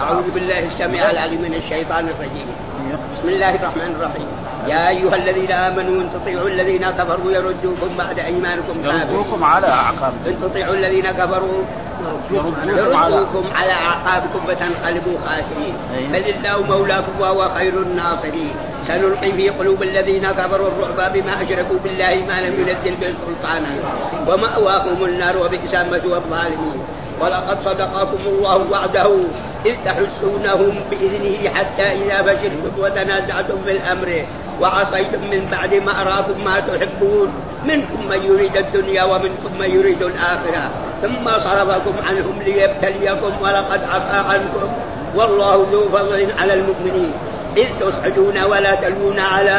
أعوذ بالله السميع العليم من الشيطان الرجيم. بسم الله الرحمن الرحيم. يا أيها الذين آمنوا إن تطيعوا الذين كفروا يردوكم بعد إيمانكم كافرين على أعقابكم. إن تطيعوا الذين كفروا يردوكم على أعقابكم فتنقلبوا خاسرين. بل الله مولاكم وهو خير الناصرين. سنلقي في قلوب الذين كفروا الرعب بما أشركوا بالله ما لم ينزل به سلطانا ومأواهم النار وبئس مثوى الظالمين. ولقد صدقكم الله وعده إذ تحسونهم بإذنه حتى إذا فشلتم وتنازعتم في الأمر وعصيتم من بعد ما أراكم ما تحبون منكم من يريد الدنيا ومنكم من يريد الآخرة ثم صرفكم عنهم ليبتليكم ولقد عفا عنكم والله ذو فضل على المؤمنين. إذ تصعدون ولا تلوون على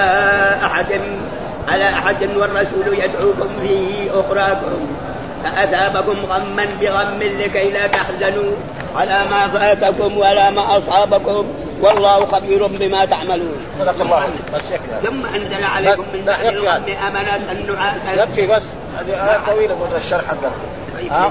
أحد والرسول يدعوكم فيه أخراكم فأثابكم غما بغم لكي لا تحزنوا على ما فاتكم ولا ما أصابكم والله خبير بما تعملون. صدق الله. ثم أنزل عليكم من بعد الغم أمنة نعاسا. يكفي بس هذه آية طويلة من الشرح الغرب.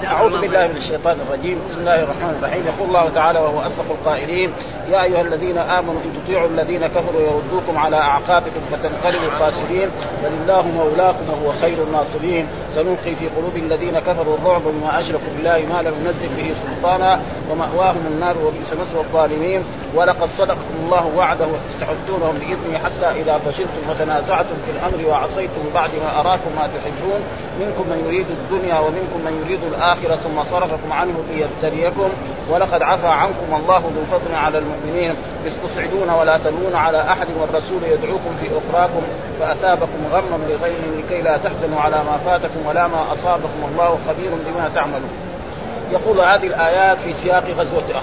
أعوذ بالله من الشيطان الرجيم. بسم الله الرحمن الرحيم. يقول الله تعالى وهو أصدق القائلين يا أيها الذين آمنوا إن تطيعوا الذين كفروا يردوكم على أعقابكم فتنقلبوا خاسرين بل الله مولاكم وهو خير الناصرين. سنلقي في قلوب الذين كفروا الرعب بما أشركوا بالله ما لم ينزل به سلطانا ومأواهم النار وبئس مثوى الظالمين. ولقد صدقكم الله وعده استحدثونهم بإذنه حتى إذا فشلتم وتنازعتم في الأمر وعصيتم بعد ما أراكم ما تحبون منكم من يريد الدنيا ومنكم من يريد الآخرة ثم صرفكم عنه ليبتليكم ولقد عفا عنكم الله ذو فضل على المؤمنين. إذ تصعدون ولا تلوون على أحد والرسول يدعوكم في أخراكم فأثابكم غما بغم لكي لا تحزنوا على ما فاتكم ولا ما أصابكم والله خبير بما تعملون. يقول هذه الآيات في سياق غزوة أحد.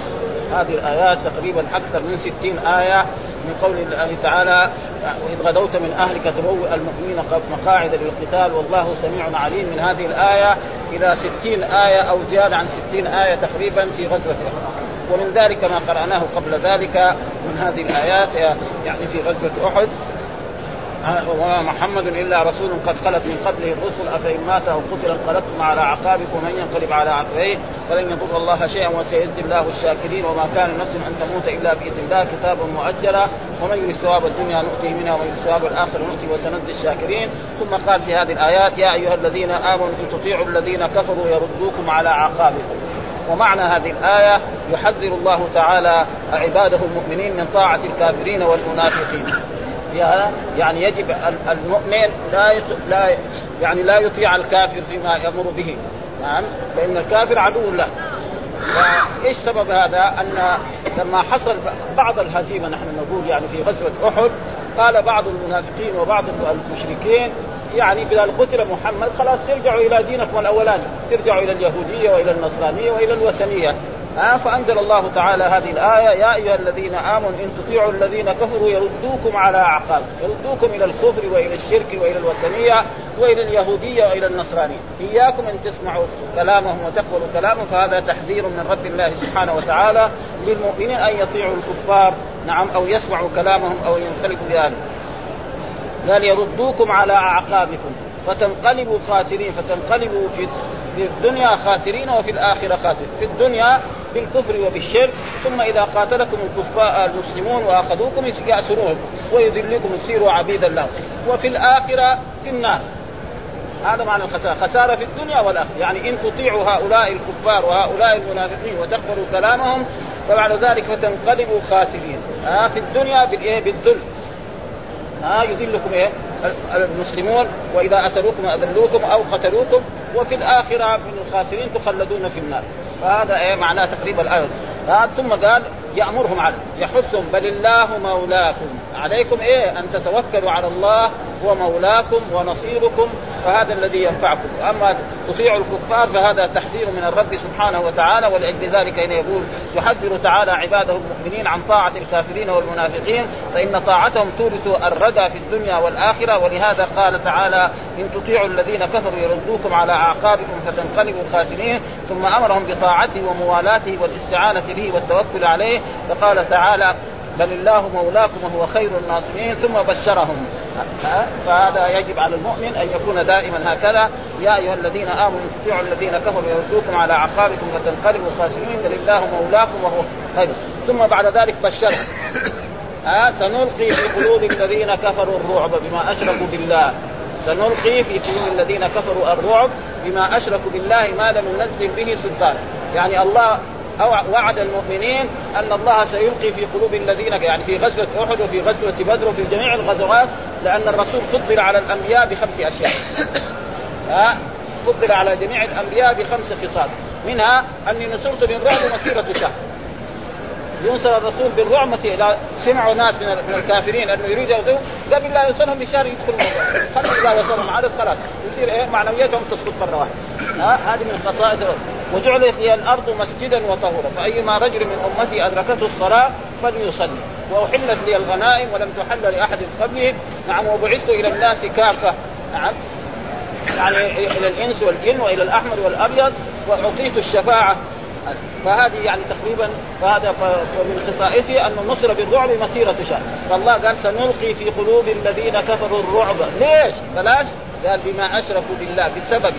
هذه الآيات تقريبا أكثر من 60 آية من قول الله تعالى وإذ غدوت من أهلك تبوئ المؤمنين مقاعد للقتال والله سميع عليم من هذه الآية إلى 60 آية أو زيادة عن 60 آية تقريبا في غزوة. ومن ذلك ما قرأناه قبل ذلك من هذه الآيات يعني في غزوة أحد وما محمد إلا رسول قد خلت من قبله الرسل أفإن مات أو قتل انقلبتم على عقابكم ومن ينقلب على عقبيه فلن يضر الله شيئا وسيجزي الله الشاكرين. وما كان نفس أن تموت إلا بإذن الله كتابا مؤجلا ومن يريد ثواب الدنيا نؤته منها ومن يريد ثواب الآخرة نؤته وسنجزي الشاكرين. ثم قال في هذه الآيات يا أيها الذين آمنوا إن تطيعوا الذين كفروا يردوكم على عقابكم. ومعنى هذه الآية يحذر الله تعالى عباده المؤمنين من طاعة الكافرين والمنافقين. يعني يجب المؤمن لا يطيع الكافر فيما يأمر به لأن الكافر عدو له. وإيش سبب هذا؟ أن لما حصل بعض الهزيمة نحن نقول يعني في غزوة أحد قال بعض المنافقين وبعض المشركين يعني إذا قتل محمد خلاص ترجعوا إلى دينكم الأولاني ترجعوا إلى اليهودية وإلى النصرانية وإلى الوثنية. فأنزل الله تعالى هذه الآية يا أيها الذين آمنوا إن تطيعوا الذين كفروا يردوكم على أعقابكم يردوكم إلى الكفر وإلى الشرك وإلى الوثنية وإلى اليهودية وإلى النصرانية. إياكم أن تسمعوا كلامهم وتقبلوا كلامهم. فهذا تحذير من رب الله سبحانه وتعالى للمؤمنين أن يطيعوا الكفار أو يسمعوا كلامهم أو ينقلبوا لآله. قال يردوكم على أعقابكم فتنقلبوا خاسرين فتنقلبوا في الدنيا خاسرين وفي الآخرة خاسرين. في الدنيا بالكفر وبالشرك ثم إذا قاتلكم الكفار المسلمون وأخذوكم يأسرونكم ويذلكم تصيروا عبيدا لهم وفي الآخرة في النار. هذا معنى الخسارة خسارة في الدنيا والآخرة. يعني إن تطيعوا هؤلاء الكفار وهؤلاء المنافقين وتقبلوا كلامهم فبعد ذلك فتنقلبوا خاسرين. في الدنيا بالذل يذلكم المسلمون وإذا أسروكم أذلوكم أو قتلوكم وفي الآخرة من الخاسرين تخلدون في النار. فهذا معناه تقريبا الآية. ثم قال يأمرهم عليه يحثهم بل الله مولاكم عليكم أن تتوكلوا على الله هو مولاكم ونصيركم فهذا الذي ينفعكم. أما تطيعوا الكفار فهذا تحذير من الرب سبحانه وتعالى. ولأجل ذلك إنه يقول يحذر تعالى عباده المؤمنين عن طاعة الكافرين والمنافقين فإن طاعتهم تورث الردى في الدنيا والآخرة. ولهذا قال تعالى إن تطيعوا الذين كفروا يردوكم على أعقابكم فتنقلبوا خاسرين. ثم أمرهم بطاعته وموالاته والاستعانة به والتوكل عليه فقال تعالى بل الله مولاكم وهو خير الناصرين ثم بشرهم. فهذا يجب على المؤمن أن يكون دائما هكذا يا أيها الذين آمنوا تطيعوا الذين كفروا يردوكم على أعقابكم فتنقلبوا خاسرين بل الله مولاكم وهو خير. ثم بعد ذلك بشرت سنلقي في قلوب الذين كفروا الرعب بما أشركوا بالله، سنلقي في قلوب الذين كفروا الرعب بما أشركوا بالله ما لم ينزل به سلطان. يعني الله وعد المؤمنين أن الله سيلقي في قلوب الذين، يعني في غزوة أحد وفي غزوة بدر وفي جميع الغزوات، لأن الرسول فضل على الأنبياء ب5 أشياء، فضل على جميع الأنبياء ب5 خصال، منها أني نصرت بالرعب مسيرة شهر. ينصر الرسول بالرعب مسيرة، سمعوا ناس من الكافرين أنه يريد يغزوهم قبل لا يوصلهم بشهر يدخلوا، خلوا إذا وصلهم عدد خلاص يصير معنوياتهم تسقط مرة واحدة. هذه من خصائص. وجعلت لي الأرض مسجدا وطهورا فأيما رجل من أمتي أدركته الصلاة فليصلي، وأحلت لي الغنائم ولم تحل لأحد قبلهم، نعم، وبعثت إلى الناس كافة، نعم، يعني إلى الإنس والجن وإلى الأحمر والأبيض، وأعطيت الشفاعة. فهذه يعني تقريبا فهذا من خصائصه أن النصر بالرعب مسيرة شهر. فالله قال سنلقي في قلوب الذين كفروا الرعب. ليش؟ فلاش قال بما أشركوا بالله، بسبب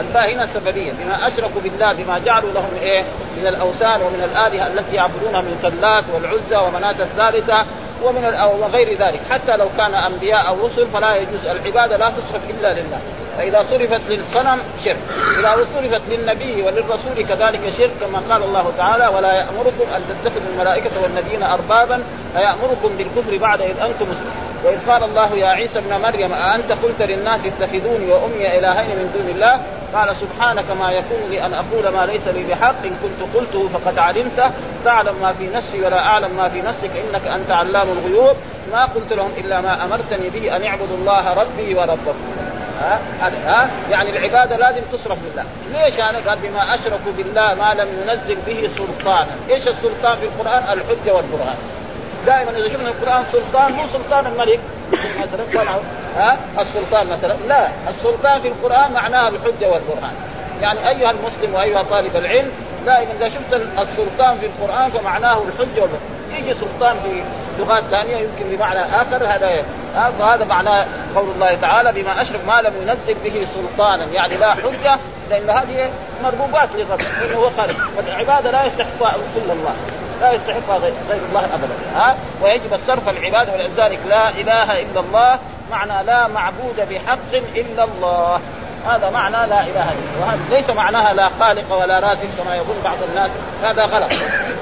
الباء هنا سببية، بما أشركوا بالله بما جعلوا لهم إيه من الأوثان ومن الآلهة التي يعبدونها من اللات والعزى ومناة الثالثة ومن وغير ذلك، حتى لو كان أنبياء أو رسل فلا يجوز العبادة، لا تصرف إلا لله، فإذا صرفت للصنم شرك، إذا صرفت للنبي وللرسول كذلك شرك، كما قال الله تعالى ولا يأمركم أن تتخذوا الملائكة والنبيين أربابا أيأمركم بالكفر بعد إذ أنتم مسلمون. وإذ قال الله يا عيسى ابن مريم أأنت قلت للناس اتخذوني وأمي إلهين من دون الله قال سبحانك ما يكون لي أن أقول ما ليس لي بحق إن كنت قلته فقد علمته تعلم ما في نفسي ولا أعلم ما في نفسك إنك أنت علام الغيوب ما قلت لهم إلا ما أمرتني به أن اعبدوا الله ربي وربكم. يعني العبادة لازم تصرف لله. ليش؟ أنا قال بما أشركوا بالله ما لم ينزل به سلطان. إيش السلطان في القرآن؟ الحجة والبرهان. دائما إذا شفنا القرآن سلطان، مو سلطان الملك مثلا، السلطان مثلا، لا، السلطان في القرآن معناها الحجة والبرهان. يعني أيها المسلم وأيها طالب العلم، دائما إذا شفت السلطان في القرآن فمعناه الحجة والبرهان. يجي سلطان في لغات ثانية يمكن بمعنى آخر، هذا معنى قول الله تعالى بما أشرك ما لم ينزل به سلطانا، يعني لا حجة، لأن هذه مربوبات للرب لأنه هو خالق، والعبادة لا يستحقها إلا الله، لا يستحقها غير الله أبدا، ويجب الصرف العبادة. ولذلك لا إله إلا الله معنى لا معبود بحق إلا الله، هذا معنى لا إله إلا، وهذا ليس معناها لا خالق ولا رازق كما يقول بعض الناس، هذا غلط.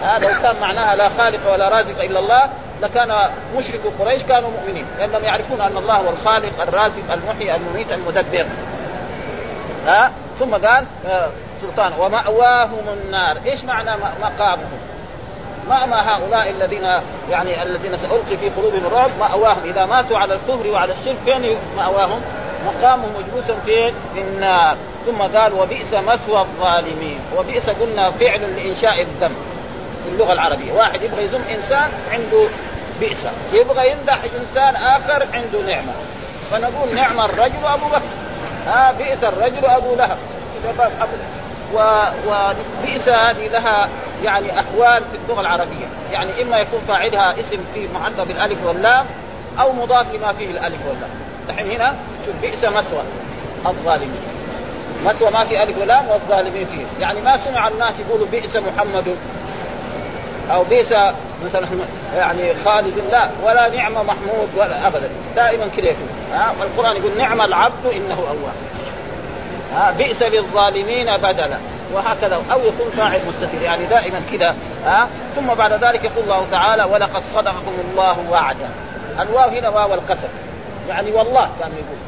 هذا لو كان معناها لا خالق ولا رازق إلا الله لكان مشرك قريش كانوا مؤمنين، لأنهم يعرفون أن الله هو الخالق الرازق المحيي المميت المدبر. ثم قال سلطان ومأواهم النار. إيش معنى مقامهم؟ مأمى هؤلاء الذين يعني الذين سألقي في قلوبهم الرعب مأواهم، إذا ماتوا على الكفر وعلى الشرك فين مأواهم؟ مقامهم مجلوسا في النار. ثم قال وبئس مثوى الظالمين. وبئس قلنا فعل لإنشاء الذم في اللغة العربية، واحد يبغى يذم إنسان عنده بئس، يبغى يمدح إنسان آخر عنده نعمة، فنقول نعمة الرجل أبو بكر، بئس الرجل أبو لهب. وبئس هذه لها يعني أحوال في اللغة العربية، يعني إما يكون فاعلها اسم فيه معرّف بالألف واللام أو مضاف لما فيه الألف واللام. الحين هنا شوف بئس مسوى الظالمين، مسوى ما في ألف ولام والظالمين فيه، يعني ما سمع الناس يقولوا بئس محمد أو بئس مثلا يعني خالد، لا، ولا نعم محمود ولا أبدا، دائما كده يكون. والقرآن يقول نعم العبد إنه أواب، بئس للظالمين بدلا، وهكذا، أو يكون فاعل مستتر، يعني دائما كده. ثم بعد ذلك يقول الله تعالى ولقد صدقكم الله وعدا. الواو هنا واو القسم، يعني والله كان يقول،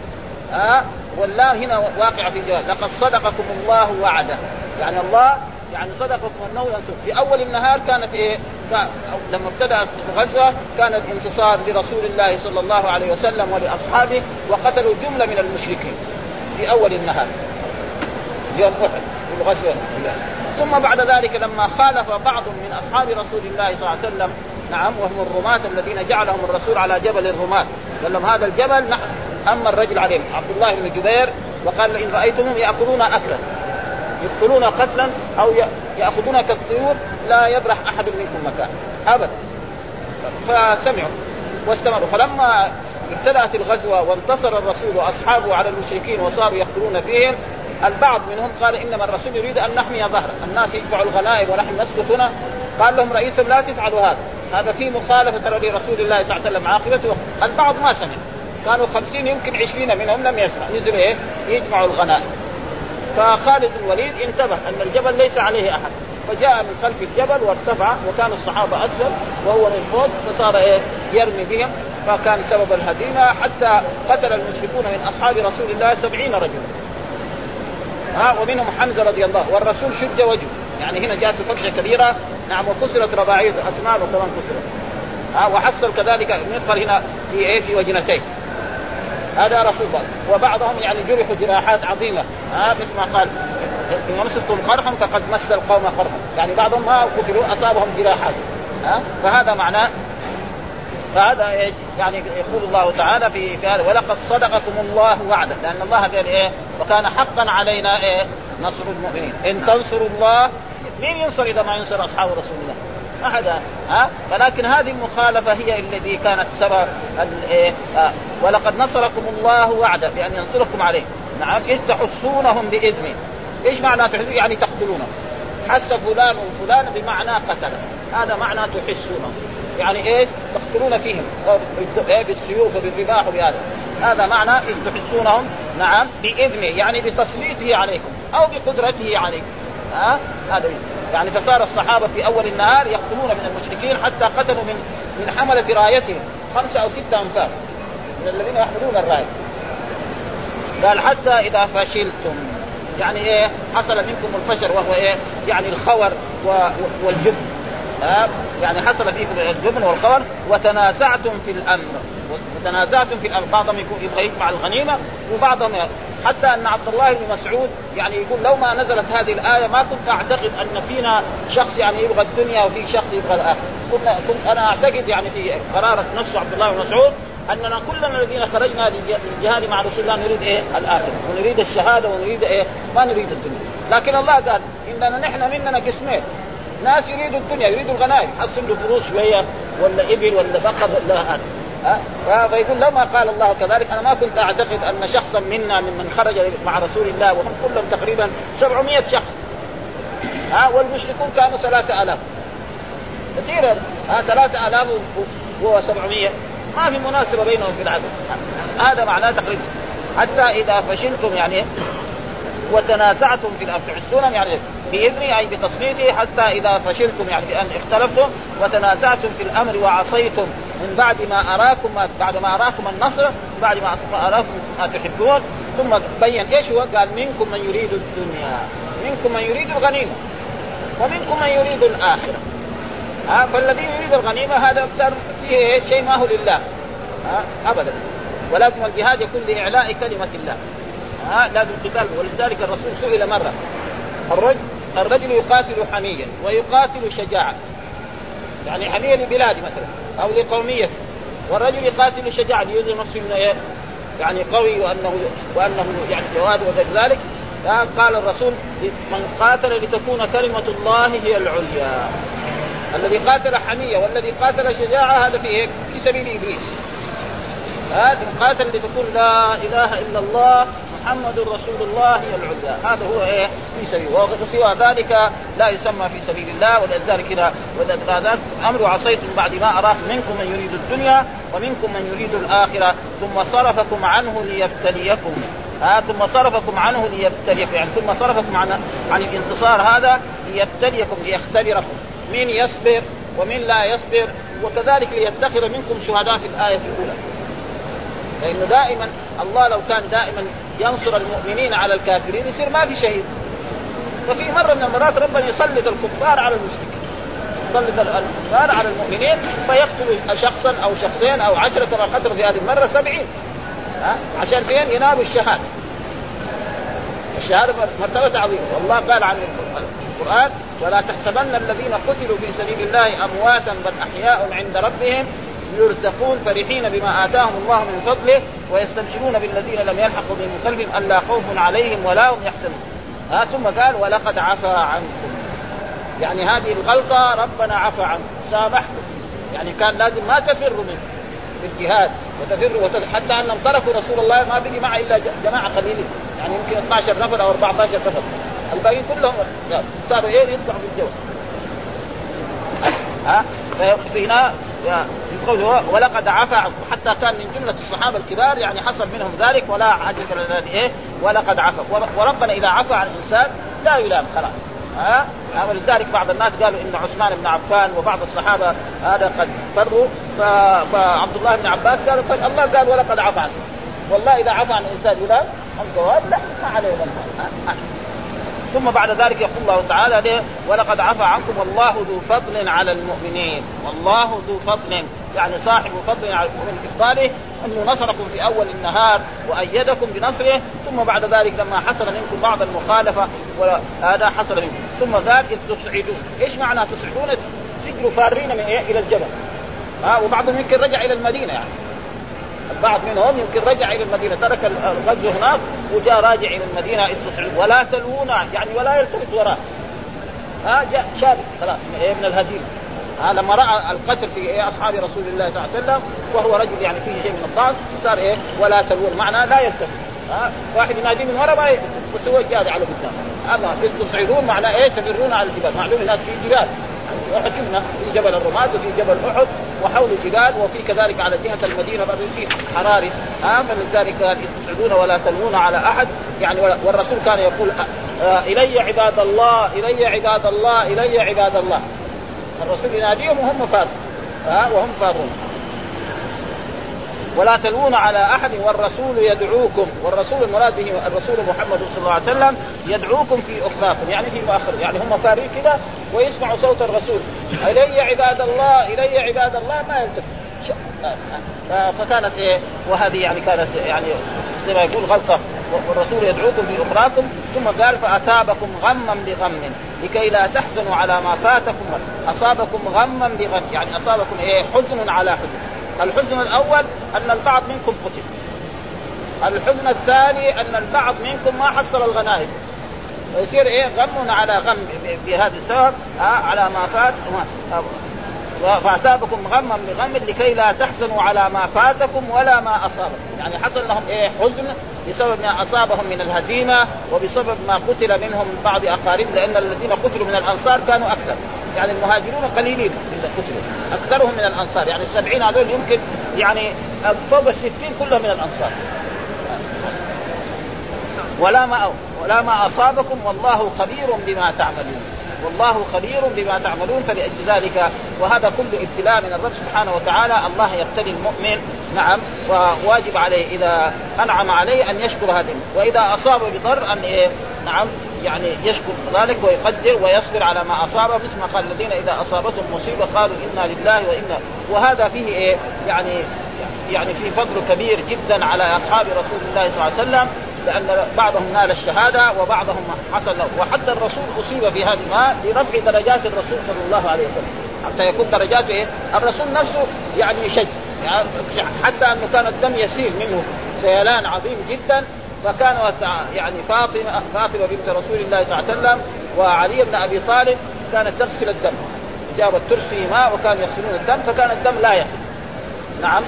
والله هنا واقع في الجواب، لقد صدقكم الله وعده، يعني الله يعني صدقكم أنه ينصر. في أول النهار كانت لما ابتدأت الغزوة كانت انتصار لرسول الله صلى الله عليه وسلم ولأصحابه، وقتلوا جملة من المشركين في أول النهار يوم أحد الغزوة. ثم بعد ذلك لما خالف بعض من أصحاب رسول الله صلى الله عليه وسلم، نعم، وهم الرماة الذين جعلهم الرسول على جبل الرماة، قال لهم هذا الجبل نحن، أما الرجل عليهم عبد الله بن جبير، وقال إن رأيتمهم يأكلون أكلا يقتلون قتلا أو يأخذون كالطيور لا يبرح أحد منكم مكان أبدا، فسمعوا واستمروا. فلما ابتدأت الغزوة وانتصر الرسول وأصحابه على المشركين وصاروا يقتلون فيهم، البعض منهم قال إنما الرسول يريد أن نحمي ظهره، الناس يجمعوا الغنائم ونحن نسكت هنا قال لهم رئيسهم لا تفعلوا هذا، هذا فيه مخالفة لرسول الله صلى الله عليه وسلم. عاقبته البعض ما سمع، كانوا 50 يمكن 20 منهم لم يسمع، نزلوا إيه يجمعوا الغنائم. فخالد بن الوليد انتبه أن الجبل ليس عليه أحد، فجاء من خلف الجبل وارتفع، وكان الصحابة أسفل وهو للفوت، فصار إيه يرمي بهم، فكان سبب الهزيمة حتى قتل المشركون من أصحاب رسول الله 70 رجلا، ومنهم حمزة رضي الله. والرسول شد وجهه، يعني هنا جاءت فكشة كبيرة، نعم، وكسرت رباعيه أسنانه كمان كسرت، وحصل كذلك مدخل هنا في إيه في وجنتين، هذا رسول الله. وبعضهم يعني جرحوا جراحات عظيمة، مثل ما قال إن مسستم قرحا فقد مس القوم قرحا، يعني بعضهم ما قتلوا أصابهم جراحات، فهذا معناه، فهذا إيش يعني يقول الله تعالى في هذا ولقد صدقكم الله وعده، لأن الله قال إيه وكان حقا علينا إيه نصر المؤمنين، إن تنصروا الله، مين ينصر إذا ما ينصر أصحاب رسول الله؟ ما حدا، ولكن هذه المخالفة هي التي كانت سبب ولقد نصركم الله وعده بأن ينصركم عليه، نعم، إذ تحصونهم بإذنه. إيش معنى تحصون؟ يعني تقتلونه، حس فلان وفلان بمعنى قتل، هذا معنى تحصونه، يعني إيه تقتلون فيهم بالسيوف وبالرماح وبهذا، هذا معنى إذ تحصونهم، نعم، بإذنه، يعني بتسليطه عليكم أو بقدرته عليكم، هذا يعني. فصار الصحابة في أول النهار يقتلون من المشركين حتى قتلوا من حملة رايتهم 5 أو 6 أنفار من الذين يحملون الراية. قال حتى إذا فشلتم، يعني إيه حصل منكم الفشل، وهو إيه يعني الخور والجبن، يعني حصل فيكم الجبن والخور، وتنازعتم في الأمر، وتنازعتم في الأمر، بعضهم يبغى يجمع الغنيمة وبعضهم، حتى أن عبد الله بن مسعود يعني يقول لو ما نزلت هذه الآية ما كنت أعتقد أن فينا شخص يعني يبغى الدنيا وفي شخص يبغى الآخر، كنت أنا أعتقد يعني في قرارة نفسه عبد الله بن مسعود أننا كلنا الذين خرجنا للجهاد مع رسول الله نريد إيه الآخر، ونريد الشهادة، ونريد إيه ما نريد الدنيا. لكن الله قال إننا نحن مننا قسمين، ناس يريدوا الدنيا، يريدوا الغنائم، حصل له فلوس شوية ولا إبل ولا بقر ولا هذا، فيقول لما قال الله كذلك أنا ما كنت أعتقد أن شخصا منا ممن خرج مع رسول الله، وهم كلهم تقريبا 700 شخص، والمشركون كانوا 3000 كثيرا، 3700، ما في مناسبة بينهم في العدد، هذا معناه تقريبا. حتى إذا فشلتم يعني وتنازعتم في الأمر، تحسونهم يعني بإذني أي بتسليطه، حتى إذا فشلتم يعني بأن اختلفتم وتنازعتم في الأمر وعصيتم من بعد ما أراكم النصر، بعد ما أراكم ما تحبون. ثم بين إيش هو، قال منكم من يريد الدنيا، منكم من يريد الغنيمة، ومنكم من يريد الآخرة. فالذي يريد الغنيمة هذا فيه شيء ما هو لله أبدا، ولازم الجهاد يكون لإعلاء كلمة الله، لازم قتال. ولذلك الرسول سئل مرة الرجل يقاتل حميا ويقاتل شجاعا، يعني حميا لبلاده مثلا أو لقومية، والرجل يقاتل شجاعا يظهر نفسه إنه يعني قوي وأنه يعني جواد وذلك. قال الرسول من قاتل لتكون كلمة الله هي العليا، الذي قاتل حمية والذي قاتل شجاعة هذا في سبيل إبليس، هذا قاتل لتكون لا إله إلا الله محمد رسول الله هي العليا، هذا هو في سبيل، وسوى ذلك لا يسمى في سبيل الله. ولذلك أمر عصيتم بعد ما أراكم منكم من يريد الدنيا ومنكم من يريد الآخرة، ثم صرفكم عنه ليبتليكم، يعني ثم صرفكم عن الانتصار هذا ليبتليكم، ليختبركم من يصبر ومن لا يصبر، وكذلك ليتخذ منكم شهداء في الآية الأولى، لأنه دائما الله لو كان دائما ينصر المؤمنين على الكافرين يصير ما في شهيد. وفي مرة من المرات ربنا يسلط الكفار على المشركين، يسلط الكفار على المؤمنين فيقتل شخصا أو شخصين أو 10، كما قتل في هذه المرة 70، عشان فين؟ ينالوا الشهادة. الشهادة مرتبة عظيمة، والله قال عن القرآن ولا تحسبن الذين قتلوا في سبيل الله أمواتا بل أحياء عند ربهم يرزقون فرحين بما آتاهم الله من فضله ويستبشرون بالذين لم يلحقوا بهم من خلفهم ألا خوف عليهم ولا هم يحزنون. ثم قال ولقد عفا عنكم، يعني هذه الغلطة ربنا عفا عنكم، سامحكم، يعني كان لازم ما تفروا منه في الجهاد وتفروا، حتى أنهم تركوا رسول الله ما بقي معه إلا جماعة قليلة، يعني يمكن 12 نفر أو 14 نفر، الباقي كلهم صاروا يطلعوا في الجو. ها فهنا في قوله ولقد عفا عنه، حتى كان من جملة الصحابة الكبار يعني حصل منهم ذلك ولا عجز الذي ايه ولقد عفا. وربنا إذا عفا عن الإنسان لا يلام خلاص ها. ولذلك بعض الناس قالوا إن عثمان بن عفان وبعض الصحابة هذا قد فروا، فعبد الله بن عباس قالوا الله قال ولقد عفا عنه، والله إذا عفا عن الإنسان يلام الجواب لا ما عليه ولا. ثم بعد ذلك يقول الله تعالى ولقد عفا عنكم والله ذو فضل على المؤمنين، والله ذو فضل يعني صاحب فضل على المؤمنين بفضله أنه نصركم في أول النهار وأيدكم بنصره، ثم بعد ذلك لما حصل منكم بعض المخالفة وهذا حصل منكم ثم ذلك إذ تصعدون. إيش معنى تصعدون؟ تجروا فارين من إيه إلى الجبل وبعضهم يمكن رجع إلى المدينة، يعني البعض منهم يمكن رجع إلى المدينة ترك الغزو هناك وجاء راجع إلى المدينة استصعد ولا تلوون يعني ولا يلتفت وراه جاء شارك خلاص من الهزيمة. لما رأى القتل في أصحاب رسول الله صلى الله عليه وسلم وهو رجل يعني فيه شيء من الضعف صار ولا تلوون معنى لا يلتفت واحد ينادي من وراء ما وسوى جاد على قدام. أما استصعدون معنى تمرون على الجبال، معلوم الناس في جبال احد شفنا في جبل الرماد وفي جبل احد وحول الجبال وفي كذلك على جهه المدينه برضه في حراري فلذلك قال تصعدون ولا تلوون على احد يعني. والرسول كان يقول الي عباد الله الي عباد الله الي عباد الله، الرسول يناديهم وهم فارون وهم فارون ولا تلوون على احد والرسول يدعوكم، والرسول المراد به الرسول محمد صلى الله عليه وسلم يدعوكم في اخراكم يعني في مؤخر يعني هم فارين كده ويسمعوا صوت الرسول الي عباد الله الي عباد الله ما يلتفت. فكانت وهذه يعني كانت يعني زي ما يقول غلطه، والرسول يدعوكم في اخراكم ثم قال فاثابكم غما بغم لكي لا تحزنوا على ما فاتكم، اصابكم غما بغم يعني اصابكم حزن على حزن. الحزن الأول أن البعض منكم قتل، الحزن الثاني أن البعض منكم ما حصل الغنائم، يصير غم على غم بهذا السبب على ما فات فأتابكم غما بغم لكي لا تحزنوا على ما فاتكم ولا ما أصابكم، يعني حصل لهم حزن بسبب ما أصابهم من الهزيمة وبسبب ما قتل منهم بعض أقارب، لأن الذين قتلوا من الأنصار كانوا أكثر يعني المهاجرون قليلين إذا قتلوا أكثرهم من الأنصار يعني 70 هذول يمكن يعني فوق 60 كلهم من الأنصار. ولا ما أصابكم والله خبير بما تعملون، والله خبير بما تعملون. فلأجل ذلك وهذا كل ابتلاء من الرب سبحانه وتعالى، الله يبتلي المؤمن نعم، وواجب عليه إذا أنعم عليه أن يشكر هذا، وإذا أصاب بضر أن نعم يعني يشكر ذلك ويقدر ويصبر على ما أصابه، مثل ما قال الذين إذا أصابتهم مصيبة قالوا إنا لله وإنا. وهذا فيه يعني في فضل كبير جدا على أصحاب رسول الله صلى الله عليه وسلم، لأن بعضهم نال الشهادة وبعضهم حصل له، وحتى الرسول أصيب في هذه ما لرفع درجات الرسول صلى الله عليه وسلم حتى يكون درجاته الرسول نفسه يعني شيء يعني حتى أنه كان الدم يسيل منه سيلان عظيم جدا. فكانت يعني فاطمة بنت رسول الله صلى الله عليه وسلم وعلي بن أبي طالب كانت تغسل الدم، جابت ترسي ماء وكانوا يغسلون الدم فكان الدم لا يخرج نعم.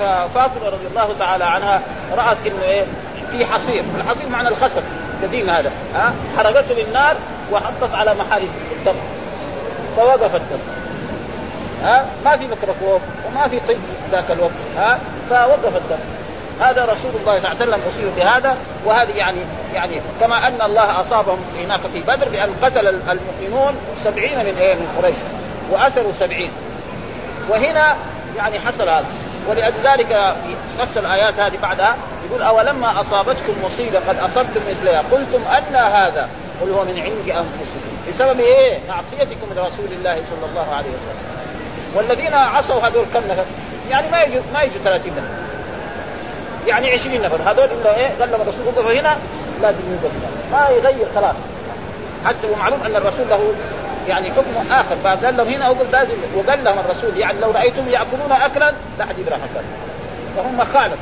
ففاطمة رضي الله تعالى عنها رأت إنه في حصير، الحصير معنى الخشب قديم هذا حرقته بالنار وحطت على محارب الدم فوقف الدم ما في ميكروسكوب وما في طب ذاك الوقت فوقف الدم. هذا رسول الله صلى الله عليه وسلم أصيب بهذا. وهذه يعني كما أن الله أصابهم هناك في بدر بأن قتل المؤمنون 70 من قريش وأسروا 70، وهنا يعني حصل هذا. ولذلك نفس الآيات هذه بعدها يقول أولما أصابتكم مصيبة قد أصبتم مثلها قلتم أن هذا قل هو من عند أنفسكم بسبب معصيتكم لرسول الله صلى الله عليه وسلم. والذين عصوا هذول كم نفر يعني ما يجوا 30 نفر يعني 20 نفر هذول إلا قال لما الرسول وقف هنا لا يوجد ما يغير خلاص، حتى ومعلوم أن الرسول له يعني حكم آخر فقال لهم هنا وقل لازم، وقال لهم الرسول يعني لو رأيتم يأكلون أكلا لا حد يبرح أكلا، فهم خالف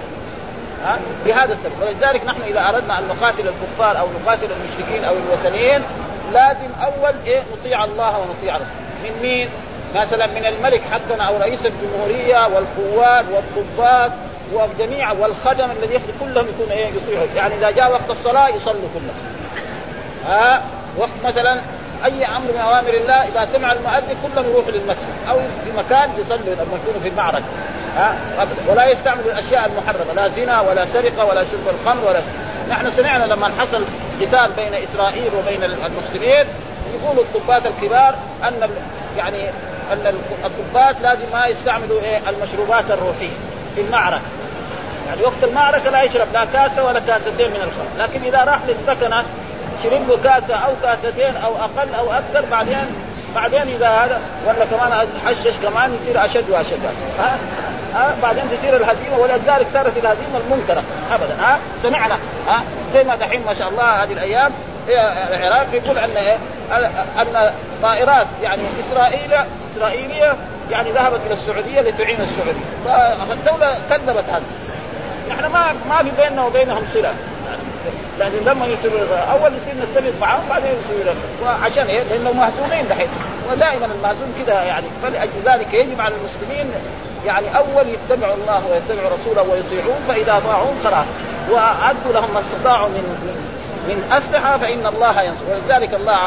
بهذا السبب. ولذلك نحن إذا أردنا أن نقاتل الكفار أو نقاتل المشركين أو الوثنيين لازم أول نطيع الله ونطيع رسوله. من مين؟ مثلا من الملك حقنا أو رئيس الجمهورية والقوات والضباط وجميع والخدم الذي يخدم كلهم يكون يطيعه، يعني إذا جاء وقت الصلاة يصلوا كلهم، وقت مثلا اي امر من اوامر الله اذا سمع المؤذن كلهم يروح للمسجد او في مكان يصلي لما يكونوا في المعركه ولا يستعمل الاشياء المحرمه، لا زنا ولا سرقه ولا شرب الخمر ولا. نحن سمعنا لما حصل قتال بين اسرائيل وبين المسلمين يقولوا الضباط الكبار ان يعني ان الضباط لازم ما يستعملوا المشروبات الروحيه في المعركه، يعني وقت المعركه لا يشرب لا كاسه ولا كاستين من الخمر، لكن اذا راح للسكنه شرب له كاسه او كاستين او اقل او اكثر، بعدين اذا هذا ولا كمان حشش كمان يصير اشد واشد، بعدين تصير الهزيمه، ولذلك صارت الهزيمه المنكره ابدا. سمعنا زي ما دحين ما شاء الله هذه الايام العراق يقول ان ان طائرات يعني اسرائيليه يعني ذهبت الى السعوديه لتعين السعوديه، فالدوله كذبت هذا. نحن ما في بيننا وبينهم صله، لازم لما يصيروا اول يصير نتفق معهم بعدين يصيروا، وعشان ايه؟ لانه مهزومين دحين، ودائما المهزوم كده يعني. فلأجل ذلك يجب على المسلمين يعني اول يتبعوا الله ويتبعوا رسوله ويطيعون، فاذا طاعون خلاص واعدوا لهم ما استطاعوا من اسلحه فان الله ينصر. ولذلك الله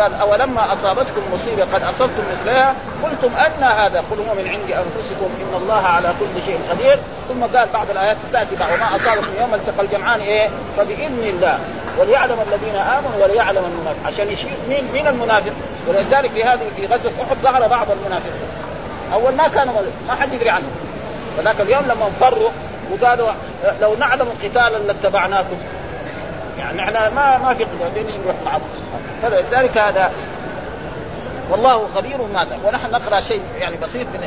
قال اولما اصابتكم مصيبه قد اصبتم مثلها قلتم ان هذا، قل هو من عند انفسكم ان الله على كل شيء قدير. ثم قال بعض الايات تاتي بعد ما اصابكم يوم التقى الجمعان ايه؟ فباذن الله وليعلم الذين امنوا وليعلم المنافق، عشان يشيل من المنافق. ولذلك في غزوه احد ظهر بعض المنافقين، اول ما كانوا ما حد يدري عنهم، ولكن اليوم لما انفروا وقالوا لو نعلم قتالا لاتبعناكم، يعني احنا ما في قدرة نروح صعب. فلذلك هذا والله خبير ماذا. ونحن نقرأ شيء يعني بسيط من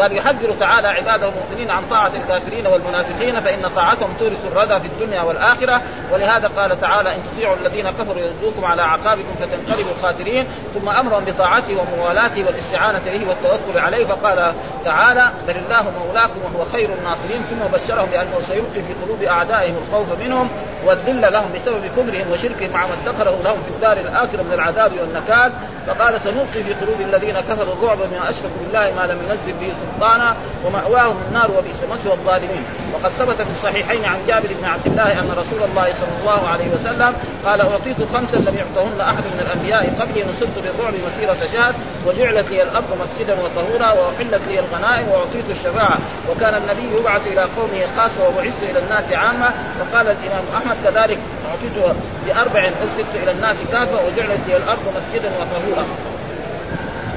قال يحذر تعالى عباده المؤمنين عن طاعة الكافرين والمنافقين فإن طاعتهم تورث الردى في الدنيا والآخرة، ولهذا قال تعالى إن تطيعوا الذين كفروا يردوكم على أعقابكم فتنقلبوا خاسرين، ثم أمرهم بطاعته وموالاته والاستعانة به والتوكل عليه، فقال تعالى بل الله مولاكم وهو خير الناصرين، ثم بشرهم بأنه سيلقي في قلوب أعدائهم الخوف منهم والذل لهم بسبب كفرهم وشركهم مع ما ادخره لهم في الدار الآخرة من العذاب والنكال، فقال سنلقي في قلوب الذين كفروا الرعب بما أشركوا بالله ما لم ينزل به سلطانا ومأواهم النار وبئس مثوى الظالمين. وقد ثبت في الصحيحين عن جابر بن عبد الله أن رسول الله صلى الله عليه وسلم قال أعطيت خمسا لم يعطهن أحد من الأنبياء قبلي، نصرت بالرعب مسيرة شهر، وجعلت لي الأرض مسجدا وطهورا، وأحلت لي الغنائم، وأعطيت الشفاعة، وكان النبي يبعث إلى قومه خاصة وبعثت إلى الناس عامة. وقال الإمام أحمد كذلك أعطيت بأربع أرسلت إلى الناس كافة، وجعلت لي الأرض مسجدا وطهورا.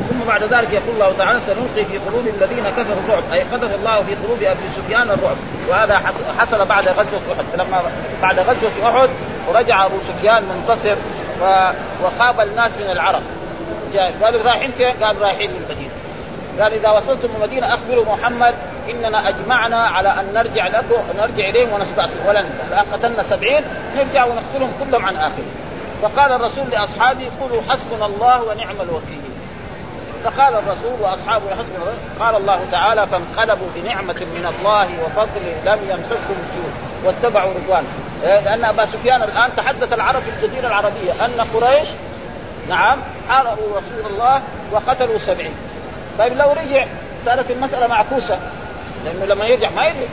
ثم بعد ذلك يقول الله تعالى سنلقي في قلوب الذين كفروا الرعب، أي قذف الله في قلوب أبي سفيان الرعب. وهذا حصل بعد غزوة أحد، لما بعد غزوة أحد ورجع أبو سفيان منتصر وقابل الناس من العرب، قالوا رايحين فين؟ قال رايحين للمدينة. قال إذا وصلتم المدينة أخبروا محمد إننا أجمعنا على أن نرجع إليهم ونستأصل، ولن قتلنا 70 نرجع ونقتلهم كلهم عن آخر. فقال الرسول لأصحابه قولوا حسبنا الله ونعم الوكيل، فقال الرسول وأصحابه حسبنا الله. قال الله تعالى فانقلبوا بنعمة من الله وفضل لم يمسسهم سوء واتبعوا رضوانه، لأن أبا سفيان الآن تحدث العرب في الجزيرة العربية أن قريش نعم حاربوا رسول الله وقتلوا 70. طيب لو رجع صارت المسألة معكوسة، لأنه لما يرجع ما يدري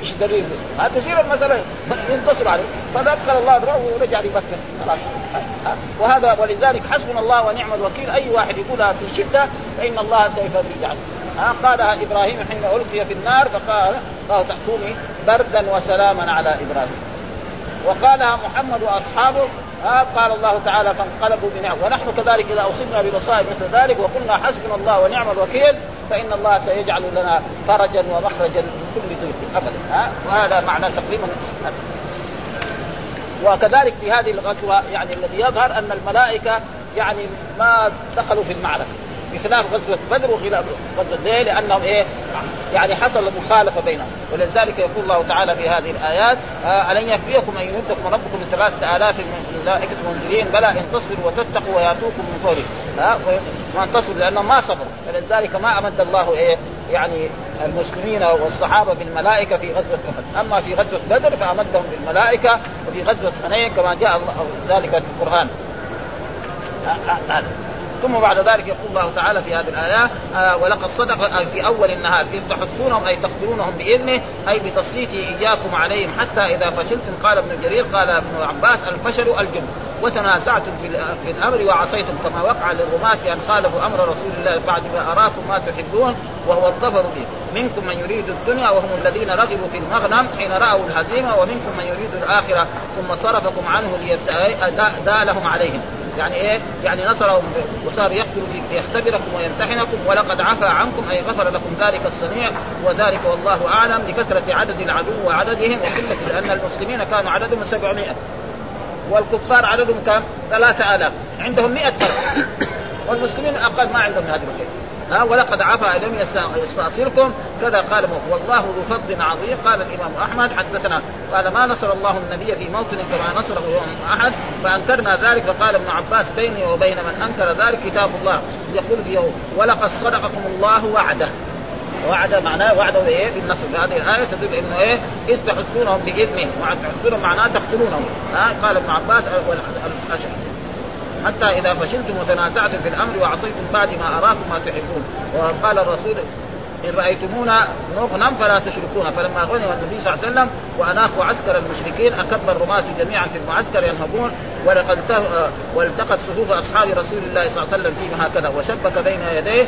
إيش دليله، ما تصير المسألة ينتصر عليه، فذكر الله برأوه ورجع لبكر خلاص. وهذا ولذلك حسبنا الله ونعم الوكيل، أي واحد يقولها في الشدة فإن الله سيفرج عنه. قالها إبراهيم حين ألقي في النار فقال الله تأتوني بردا وسلاما على إبراهيم، وقالها محمد وأصحابه قال الله تعالى فانقلبوا بنعم. ونحن كذلك إذا أصبنا بمصائب مثل ذلك وقلنا حسبنا الله ونعم الوكيل فإن الله سيجعل لنا فرجا ومخرجا من كل ضيق أبدا. وهذا معنى تقريبا. وكذلك في هذه الغزوة يعني الذي يظهر أن الملائكة يعني ما دخلوا في المعركة بخلاف غزوة بدر وخلاف غزوة ذي، لأنهم يعني حصل مخالفة بينهم. ولذلك يقول الله تعالى في هذه الآيات ألن يكفيكم أن يمدكم ربكم ب3000 من الملائكة منزلين، بلى إن تصبروا وتتقوا ويأتوكم من فورهم، وما انتصروا لأنهم ما صبروا. فلذلك ما أمد الله يعني المسلمين والصحابة بالملائكة في غزوة أحد، أما في غزوة بدر فأمدهم بالملائكة، وفي غزوة حنين كما جاء ذلك في القرآن. ثم بعد ذلك يقول الله تعالى في هذه الآية ولقد صدق في أول النهار إذ تحسونهم أي تقتلونهم بإذنه أي بتسليطه إياكم عليهم حتى إذا فشلتم. قال ابن جرير قال ابن عباس الفشل الجبن وتنازعتم في الأمر وعصيتم كما وقع للرماة أن خالفوا أمر رسول الله بعد ما أراكم ما تحبون وهو الظفر به منكم من يريد الدنيا وهم الذين رغبوا في المغنم حين رأوا الهزيمة ومنكم من يريد الآخرة ثم صرفكم عنه ليبتليكم عليهم يعني إيه يعني نصرهم وصار يقتل في يختبركم ويمتحنكم ولقد عفا عنكم أي غفر لكم ذلك الصنيع وذلك والله أعلم لكثرة عدد العدو وعددهم وقلة لأن المسلمين كانوا عددهم 700 والكفار عددهم كم 3000 عندهم 100,000 والمسلمين أقل ما عندهم هذا الخير ولقد عفا لم يستأصلكم كذا قال والله ذو فضل عظيم. قال الإمام أحمد حدثنا قال ما نصر الله النبي في موطن كما نصره يوم أحد فأنكرنا ذلك فقال ابن عباس بيني وبين من أنكر ذلك كتاب الله يقول في يوم ولقد صدقكم الله وعده وعد معناه وعده إيه بالنصر هذه الآية تدل إنه إيه إذ تحسونهم بإذنه وتحسونهم معناه تقتلونهم قال ابن عباس حتى إذا فشلتم وتنازعتم في الأمر وعصيتم بعد ما أراكم ما تحبون. وقال الرسول إن رأيتمونا نغنم فلا تشركون فلما غنم النبي صلى الله عليه وسلم وأناخوا عسكر المشركين أكب الرماة جميعا في المعسكر ينهبون والتقت صفوف أصحاب رسول الله صلى الله عليه وسلم فيما هكذا وشبك بين يديه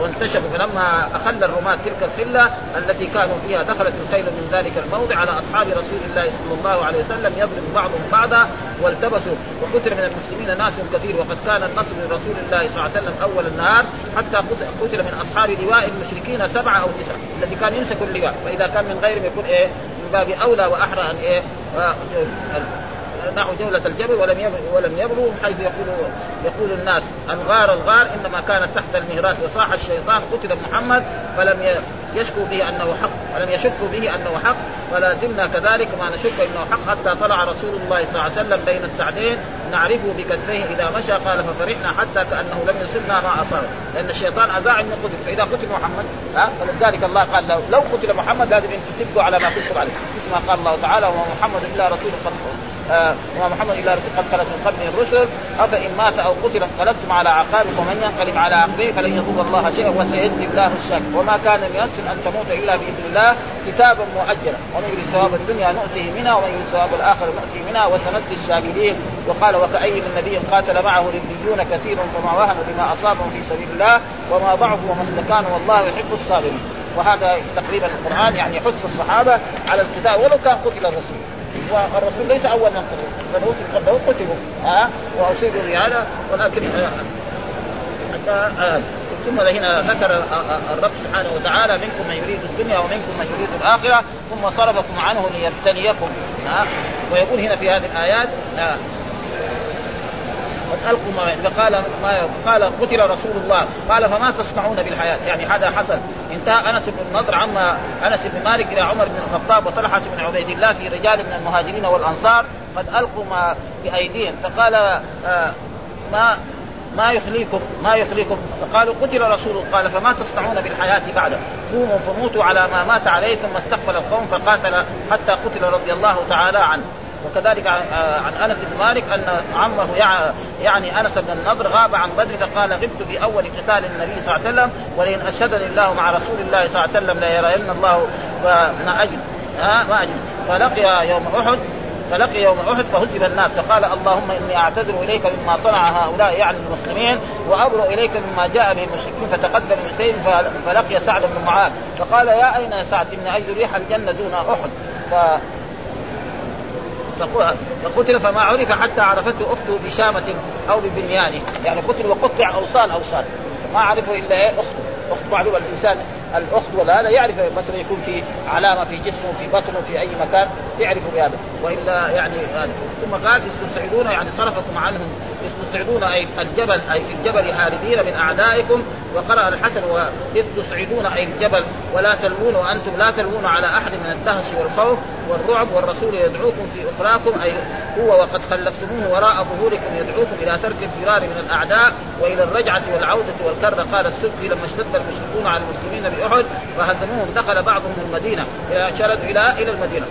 وانتشفوا فلما أخل الرماة تلك الخلة التي كانوا فيها دخلت الخيل من ذلك الموضع على أصحاب رسول الله صلى الله عليه وسلم يضرب بعضهم بعضا والتبسوا وقتل من المسلمين ناس كثير وقد كان النصر لرسول الله صلى الله عليه وسلم أول النهار حتى قتل من أصحاب لواء المشركين 7 أو 9 الذي كان يمسك اللواء فإذا كان من غيرهم يكون إيه من باب أولى وأحرى عن إيه نحو جولة الجبل ولم يبلوا حيث يقول الناس الغار إنما كانت تحت المهراس وصاح الشيطان قتل محمد فلم يشكوا به أنه حق فلازمنا كذلك ما نشك أنه حق حتى طلع رسول الله صلى الله عليه وسلم بين السعدين نعرفه بكتفيه إذا مشى قال ففرحنا حتى كأنه لم يصبنا ما أصاب لأن الشيطان أذاع من قتل فإذا قتل محمد فلذلك الله قال لو قتل محمد لازم أن تبقوا على ما كنتم عليه كما قال الله تعالى وما محمد إلا رسول قد خلت من قبله الرسل أفإن مات أو قتل انقلبتم على عقابكم ومن ينقلب على عقبيه فلن يضر الله شيئا وسيجزي الله الشاكر وما كان لنفس أن تموت إلا بإذن الله كتابا مؤجلا ومن يريد ثواب الدنيا نؤته منها ومن يريد ثواب الآخرة نؤته منها وسنجزي الشاكرين. وقال وكأي من نبي قاتل معه ربيون كثير فما وهنوا لما أصابهم في سبيل الله وما ضعفوا وما استكانوا والله يحب الصابرين. وهذا تقريبا القرآن يعني حث الصحابة على القتال ولو كان قتل الرسول والرسول ليس أول من قتل بل هو قتله وأصيبوا الرعالة ولكن ثم هنا ذكر الرب سبحانه وتعالى منكم من يريد الدنيا ومنكم من يريد الآخرة ثم صرفكم عنه ليبتليكم ويقول هنا في هذه الآيات قال قتل رسول الله قال فما تصنعون بالحياة يعني هذا حصل انتهى أنس بن نضر عما أنس بن مالك إلى عمر بن الخطاب وطلحة بن عبيد الله في رجال من المهاجرين والأنصار قد ألقوا ما بأيديهم فقال ما يخليكم فقالوا قتل رسول قال فما تصنعون بالحياة بعده قوموا فموتوا على ما مات عليه ثم استقبل القوم فقاتل حتى قتل رضي الله تعالى عنه. وكذلك عن أنس بن مالك أن عمه يعني أنس بن النضر غاب عن بدر فقال غبت في أول قتال النبي صلى الله عليه وسلم ولئن أشهدني الله مع رسول الله صلى الله عليه وسلم لا يرين الله ما أجد فلقي يوم أحد فهزم الناس فقال اللهم إني أعتذر إليك مما صنع هؤلاء يعني المسلمين وأبرأ إليك مما جاء به المشركين فتقدم حسين فلقي سعد بن معاذ فقال يا أين يا سعد من أي ريح الجنة دون أحد فقتل فما عرف حتى عرفته أخته بشامة أو ببنيانه يعني قتل وقطع أوصال ما عرفه إلا إيه أخته معلومة الإنسان الأخت ولا هذا يعرف مثلا يكون في علامة في جسمه في بطنه في أي مكان تعرف بهذا وإلا يعني ثم قال استصعدون يعني صرفكم عنهم استصعدون أي الجبل أي في الجبل هاربين من أعدائكم. وقرأ الحسن واستصعدون أي الجبل ولا تلوون وأنتم لا تلوون على أحد من الدهش والخوف والرعب والرسول يدعوكم في أخراكم أي هو وقد خلفتموه وراء ظهوركم يدعوكم إلى ترك الفرار من الأعداء وإلى الرجعة والعودة والكرة. قال السبكي لما اشتد المشركون على المسلمين فهزموهم دخل بعضهم المدينة إلى المدينة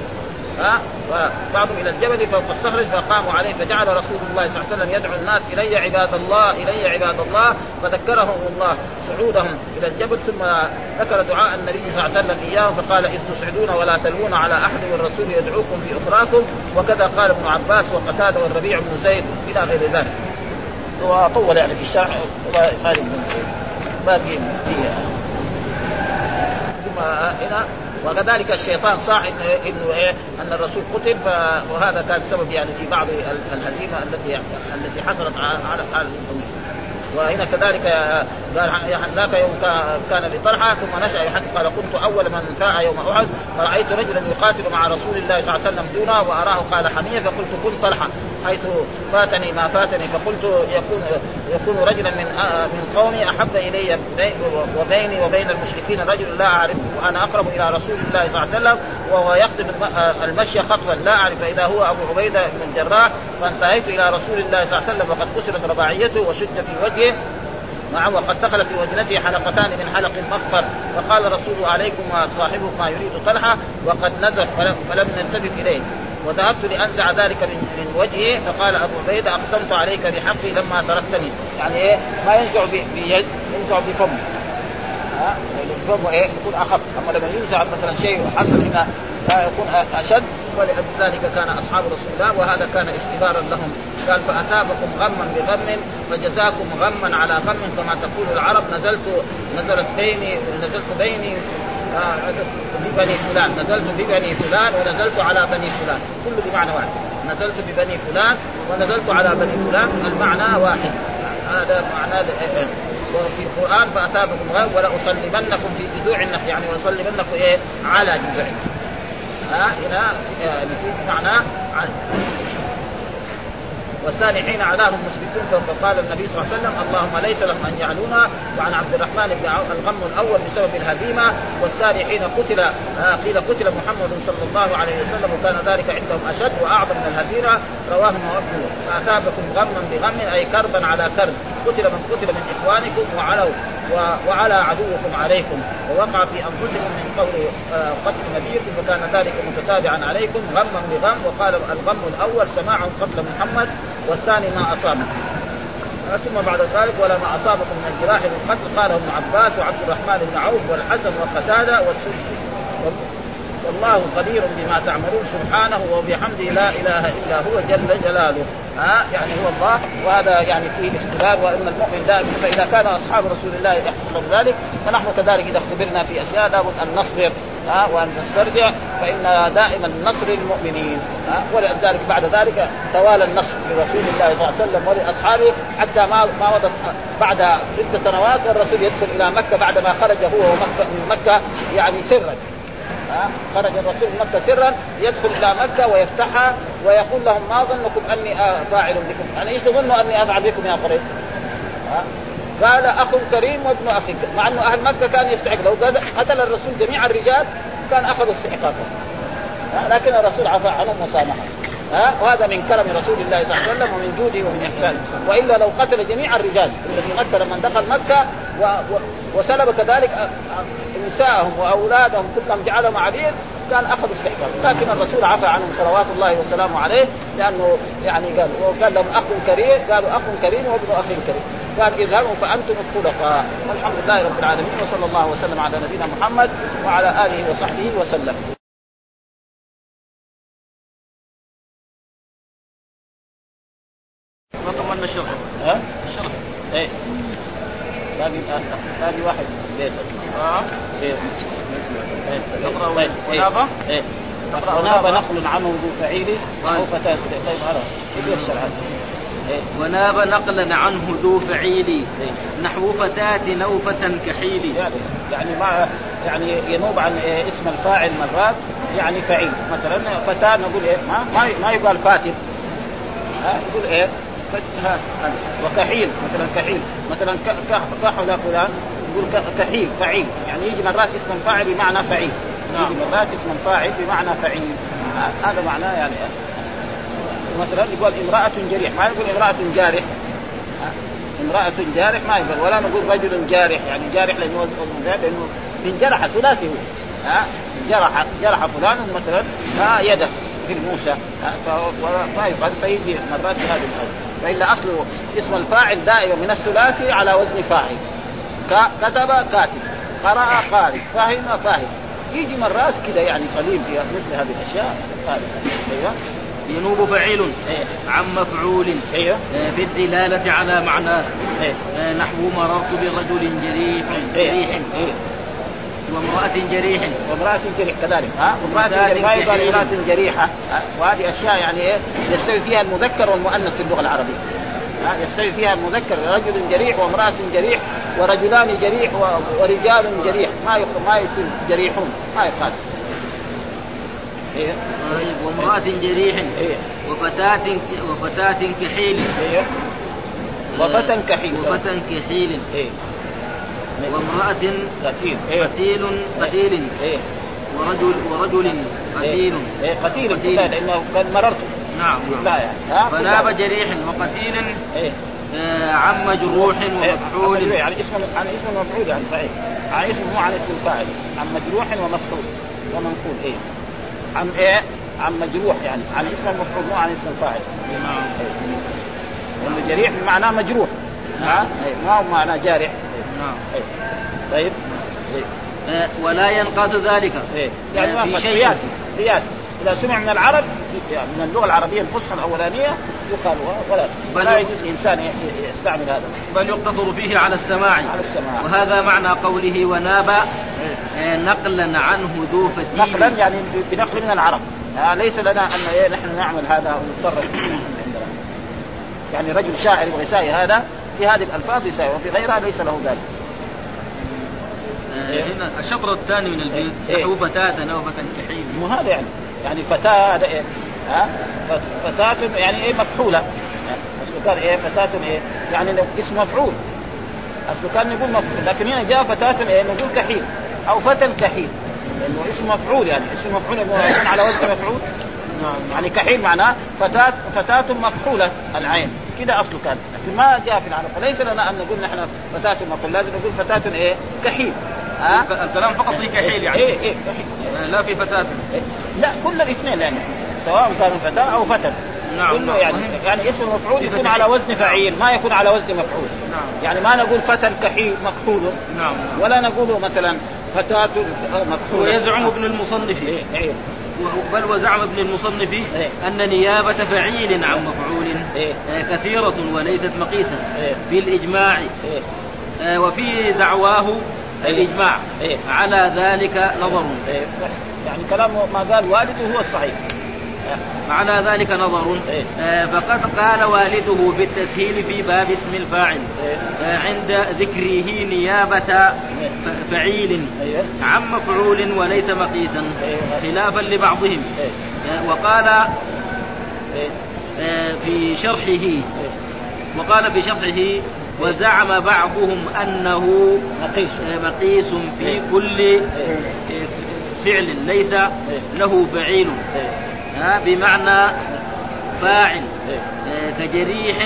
بعضهم إلى الجبل فوق الصخر فقاموا عليه، فجعل رسول الله صلى الله عليه وسلم يدعو الناس إلي عباد الله إلي عباد الله، فذكرهم الله صعودهم إلى الجبل، ثم ذكر دعاء النبي صلى الله عليه وسلم إياهم فقال إذ تصعدون ولا تلوون على أحد والرسول يدعوكم في أخراكم، وكذا قال ابن عباس وقتادة والربيع بن زيد إلى غير ذلك. وطول يعني في الشرح باقي ثم هنا. وكذلك الشيطان صاح أن الرسول قتل، وهذا كان سبب يعني في بعض الهزيمة التي حصلت على المؤمنين. وهنا كذلك قال ذاك يوم كان لطلحة ثم نشأ يحدث قال كنت أول من فاء يوم أحد فرأيت رجلا يقاتل مع رسول الله صلى الله عليه وسلم دونه وأراه قال حمية، فقلت كن طلحة حيث فاتني ما فاتني، فقلت يكون رجلا من قومي أحب إلي وبيني وبين المشركين رجل لا أعرفه وأنا أقرب إلى رسول الله صلى الله عليه وسلم وهو يخطف المشي خطفا لا أعرف إذا هو أبو عبيدة بن الجراح، فانتهيت إلى رسول الله صلى الله عليه وسلم وقد كسرت رباعيته وشد في وجهه نعم وقد دخل في وجنته حلقتان من حلق المغفر، فقال رسول عليكم صاحبه ما يريد طلحة وقد نزف فلم ننتبه إليه، وذهبت لأنزع ذلك من وجهه، فقال أبو عبيدة أقسمت عليك بحقي لما تركتني، يعني إيه ما ينزع بيد ينزع بفمه، الفم إيه يكون أخف، أما لما ينزع مثلا شيء حصل هنا يكون أشد، ولذلك كان أصحاب رسول الله وهذا كان اختبارا لهم. قال فأثابكم غما بغم فجزاكم غما على غم كما تقول العرب نزلت بيني ببني فلان، نزلت ببني فلان ونزلت على بني فلان، كله بمعنى واحد، نزلت ببني فلان ونزلت على بني فلان المعنى واحد، هذا معنى في القرآن. فأثابكم غم ولا أصلبنكم في جذوع النخل، يعني أصلبنكم إيه على جذوع هنا نتيجة معنى عن. والثاني حين عداهم المشركون فقال النبي صلى الله عليه وسلم اللهم ليس لهم أن يعلونا، وعن عبد الرحمن بن عوف الغم الأول بسبب الهزيمة. والثاني حين قيل قتل محمد صلى الله عليه وسلم وكان ذلك عندهم أشد وأعظم من الهزيمة، رواه مسلم. فأثابكم غما بغم أي كربا على كرب، قتل من إخوانكم وعلى عدوكم عليكم، ووقع في أنفسهم من قول قتل نبيكم فكان ذلك متتابعا عليكم غما بغم. وقال الغم الأول سماع قتل محمد، والثاني ما أصابه، ثم بعد ذلك ولا ما أصابكم من الجراح بالقتل قاله ابن عباس وعبد الرحمن بن عوف والحسن وقتادة والسدي. والله قدير بما تعملون سبحانه وبحمده لا إله إلا هو جل جلاله، يعني هو الله. وهذا يعني فيه اختبار، وإن المؤمن دائما فإذا كان أصحاب رسول الله يحصل ذلك فنحن كذلك إذا اختبرنا في أشياء لابد أن نصبر وأن نسترجع، فإن دائما النصر للمؤمنين، ولذلك بعد ذلك توالى النصر لرسول الله صلى الله عليه وسلم ولأصحابه حتى ما مضت بعد 6 سنوات الرسول يدخل إلى مكة بعد ما خرج هو من مكة يعني سرا، خرج الرسول من مكة سرا يدخل إلى مكة ويفتحها ويقول لهم ما ظنكم أني فاعل بكم، يعني إيش تظنوا أني أفعل بكم يا قريش؟ قال أخ كريم وابن أخي، مع أنه أهل مكة كان يستحق لو قتل الرسول جميع الرجال كان أخذوا استحقاقهم، لكن الرسول عفا عنهم وسامحهم، وهذا من كرم رسول الله صلى الله عليه وسلم ومن جوده ومن إحسانه، وإلا لو قتل جميع الرجال الذي قتل من دخل مكة وسلب كذلك نساءهم وأولادهم كلهم جعلهم عبيد كان أخذ استحقاق، لكن الرسول عفا عنهم صلوات الله وسلامه عليه، لأنه يعني قال لهم أخ كريم، قالوا أخ كريم وابن أخ كريم، قال اذهبوا فأنتم الطلقاء. والحمد لله رب العالمين، وصلى الله وسلم على نبينا محمد وعلى آله وصحبه وسلم. رقم الشرح الشرح ايه باقي واحد زيد زيد نقرأ ونابة ونابة نقل عن وضوء فعيلي أو فتاة طيب عرب إيه الشرح وناب نقلا عنه ذو فعيلي نحو فتاة نوفة كحيلي، يعني ما يعني ينوب عن اسم الفاعل مرات يعني فعيل، مثلا فتاة نقول ايه ما يقال فاتن، يقول ايه فتاة. وكحيل مثلا كحيل كحل فلان يقول كحيل فعيل، يعني يجي مرات اسم الفاعل بمعنى فعيل، يجي مرات اسم الفاعل بمعنى فعيل، هذا معناه يعني مثلا يقول امرأة جريح ما يقول امرأة جارح، ما يقول، ولا نقول رجل جارح، يعني جارح لأنه من جرح ثلاثي هو، جرح فلان مثلا يده في الموسى فيفعل فيجي مرات هذا الحرف، فإلا أصله اسم الفاعل دائما من الثلاثي على وزن فاعل، كتب كاتب، قرأ قارئ، فهم فاهم، يجي مرات كده يعني قليل في مثل هذه الأشياء. أيوة. ينوب فعيل عن مفعول بالدلالة على معناه، نحو مررت برجل جريح وامرأة جريح كذلك، وامرأة جريحة، وهذه أشياء يعني يستوي فيها المذكر والمؤنث في اللغة العربية، يستوي فيها المذكر رجل جريح وامرأة جريح ورجلان جريح ورجال جريح، ما يصير جريحون، ما يقال وامرأة جريح وفتاة كحيل وامرأة قتيل ورجل قتيل لأنه مررت نعم. فناب جريح وقتيل عن مجروح ومفعول، يعني اسم مفعول، يعني صحيح عن اسم مو عن اسم فاعل، عن مجروح ومفعول ومنقول عن عن مجروح يعني عن اسم المفعول مو عن اسم الفاعل. نعم. وان جريح معناه مجروح، نعم، ما هو معناه جارح. نعم. طيب. ولا ينقص ذلك يعني في شيء قياسي إذا سمع من العرب من اللغة العربية الفصحى الأولانية يقالها، ولا يجوز الإنسان يستعمل هذا، بل يقتصر فيه على السماع، وهذا معنى قوله وناب نقلا عنه ذو فتيل، نقلا يعني بنقل من العرب، ليس لنا أن نحن نعمل هذا ونتصرف عندنا، يعني رجل شاعر ويساوي هذا في هذه الألفاظ يساوي، وفي غيرها ليس له ذلك. هنا الشطر الثاني من البيت نحو فتاة نوبة كحيل، مو هذا يعني فتاة فتاة يعني مفعولة، أصله كان فتاة يعني اسم مفعول، أصله كان نقول مفعول، لكن هنا جاء فتاة نقول كحيل أو فتى كحيل، لأنه اسم مفعول، يعني اسم مفعول على وزن مفعول، يعني كحيل معناه فتاة مفعولة العين كده أصله كان، لكن ما جاء في العرب، فليس لنا أن نقول نحن فتاة مفعول، لازم نقول فتاة كحيل. الكلام فقط في كحيل يعني كحيل. لا في فتاة لا كل الاثنين، يعني سواء كان فتاة أو فتى كله يعني اسم مفعول يكون على وزن فعيل، ما يكون على وزن مفعول. نعم. يعني ما نقول فتى كحيل مكحول، نعم، ولا نقول مثلا فتاة مكحول. ويزعم ابن المصنف بل وزعم ابن المصنف أن نيابة فعيل عن مفعول كثيرة وليست مقيسة بالإجماع، وفي دعواه الإجماع على ذلك نظر، يعني كلام ما قال والده هو الصحيح، على ذلك نظر، فقد قال والده بالتسهيل في باب اسم الفاعل عند ذكره نيابة فعيل عن مفعول وليس مقيسا، خلافا لبعضهم. وقال في شرحه وزعم بعضهم أنه مقيس في كل فعل ليس له فعيل، بمعنى فاعل كجريح،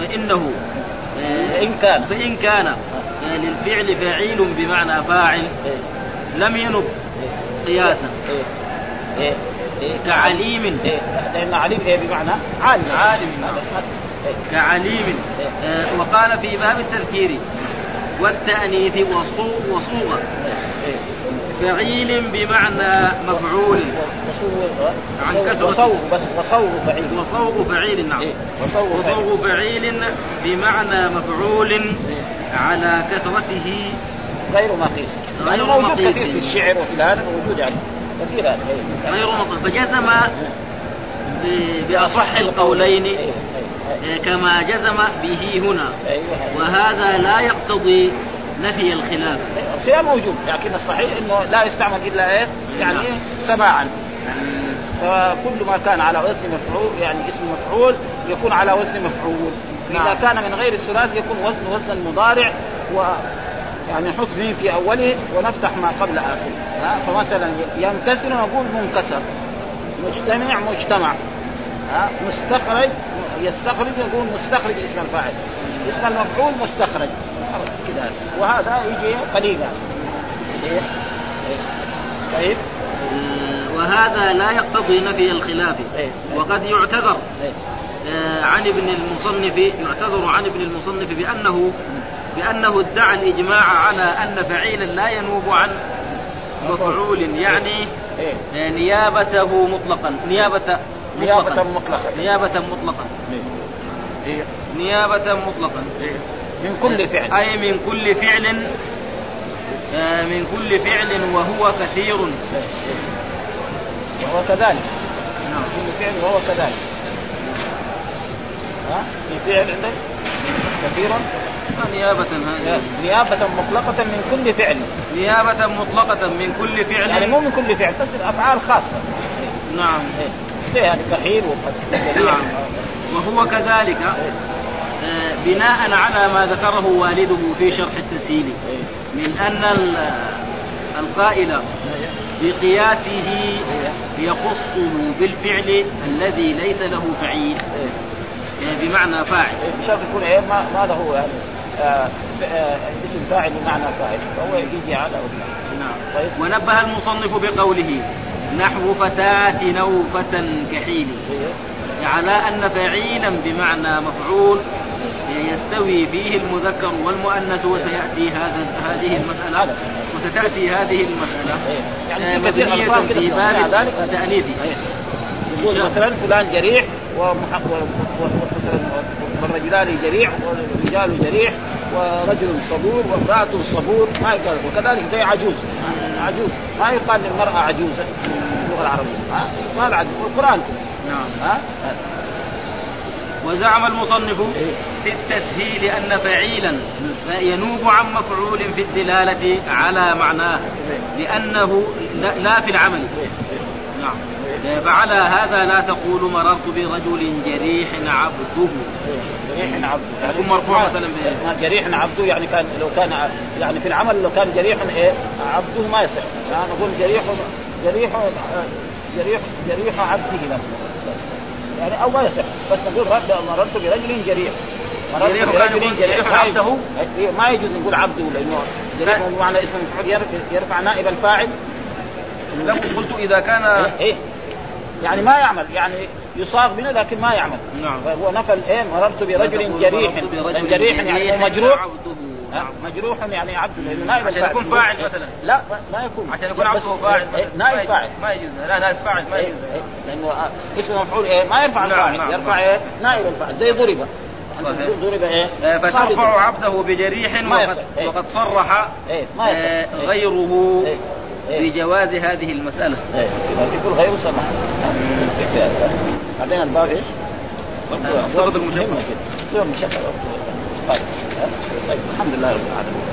فإنه فإن كان للفعل فعيل بمعنى فاعل لم ينب قياسا كعليم، لأن عليم بمعنى عالم كعليم. وقال في باب التذكير والتأنيث وصوغة فعيل بمعنى مفعول عن كثرة، وصوغ فعيل نعم، وصوغ فعيل بمعنى مفعول على كثرته غير مقيس في الشعر وفي الآن موجود، يعني كثير هذا غير مقيس، فجزم بأصح القولين كما جزم به هنا، وهذا لا يقتضي نفي الخلاف، الخلاف موجود، لكن الصحيح انه لا يستعمل الا سماعا، فكل ما كان على وزن مفعول يعني اسم مفعول يكون على وزن مفعول، اذا كان من غير الثلاث يكون وزن مضارع، و يعني نحط مين في اوله ونفتح ما قبل اخره، فمثلا ينكسر نقول منكسر، مجتمع، مستخرج يستخرج نقول مستخرج اسم الفاعل، اسم المفعول مستخرج كده، وهذا يجي قليلا. طيب. وهذا لا يقتضي نفي الخلاف. وقد يعتذر عن ابن المصنف بأنه ادعى الإجماع على أن فعيلا لا ينوب عن مفعول، يعني نيابته مطلقا نيابة مطلقا من كل فعل، أي من كل فعل وهو كثير، وهو كذلك. نعم، كل فعل وهو كذلك. في فعل عندك كثيرا نيابة مطلقة من كل فعل، يعني مو من كل فعل بس الأفعال خاصة. نعم، يعني كثير وقد. نعم، وهو كذلك بناء على ما ذكره والده في شرح التسهيل من أن القائل بقياسه يخصه بالفعل الذي ليس له فعيل، بمعنى فاعل، بشرط يكون ما له اسم فاعل بمعنى فاعل، فهو يجي على أولى. نعم. طيب. ونبه المصنف بقوله نحو فتاة نوفة كحيل، على أن فعيلا بمعنى مفعول يستوي فيه المذكر والمؤنث، وسيأتي هذه المسألة يعني مبنية في باب التأنيث. يقول مثلا فلان جريح والرجلان جريح والرجال جريح ورجل صبور وامرأة صبور، ما يقال. وكذلك زي عجوز ما يقال للمرأة عجوزة في اللغة العربية، ما العجوز والقرآن. نعم. وزعم المصنف في التسهيل أن فعيلا ينوب عن مفعول في الدلالة على معناه، لأنه لا في العمل. نعم. فعلى هذا لا تقول مررت برجل جريح عبده، يكون مرفوع مثلا جريح عبده، يعني كان لو كان يعني في العمل لو كان جريح عبده ما يصح، نقول جريح عبده لا، يعني أو ما يصح، بس نقول مررت برجل جريح. جريح عبده ما يجوز نقول عبده، لأنه جريح معنى اسم مفعول يرفع نائب الفاعل. قلت إذا كان يعني ما يعمل، يعني يصاغ منه لكن ما يعمل. نعم. هو نفى مررت برجل جريح، يعني مجروح يعني عبده، لأنه نائب عشان يكون فاعل مثلا، لا ما يكون، عشان يكون عبده فاعل نائب فاعل ما يجوز، لا نائب فاعل ما يجوز، لأنه اسم مفعول ما يرفع الفاعل، يرفع نائب الفاعل. زي ضربة فترفع عبده بجريح، وقد صرح غيره بجواز هذه المسألة. يقول غير سمح. بعدين الباب إيش؟ صرد المشكلة. الحمد لله رب العالمين.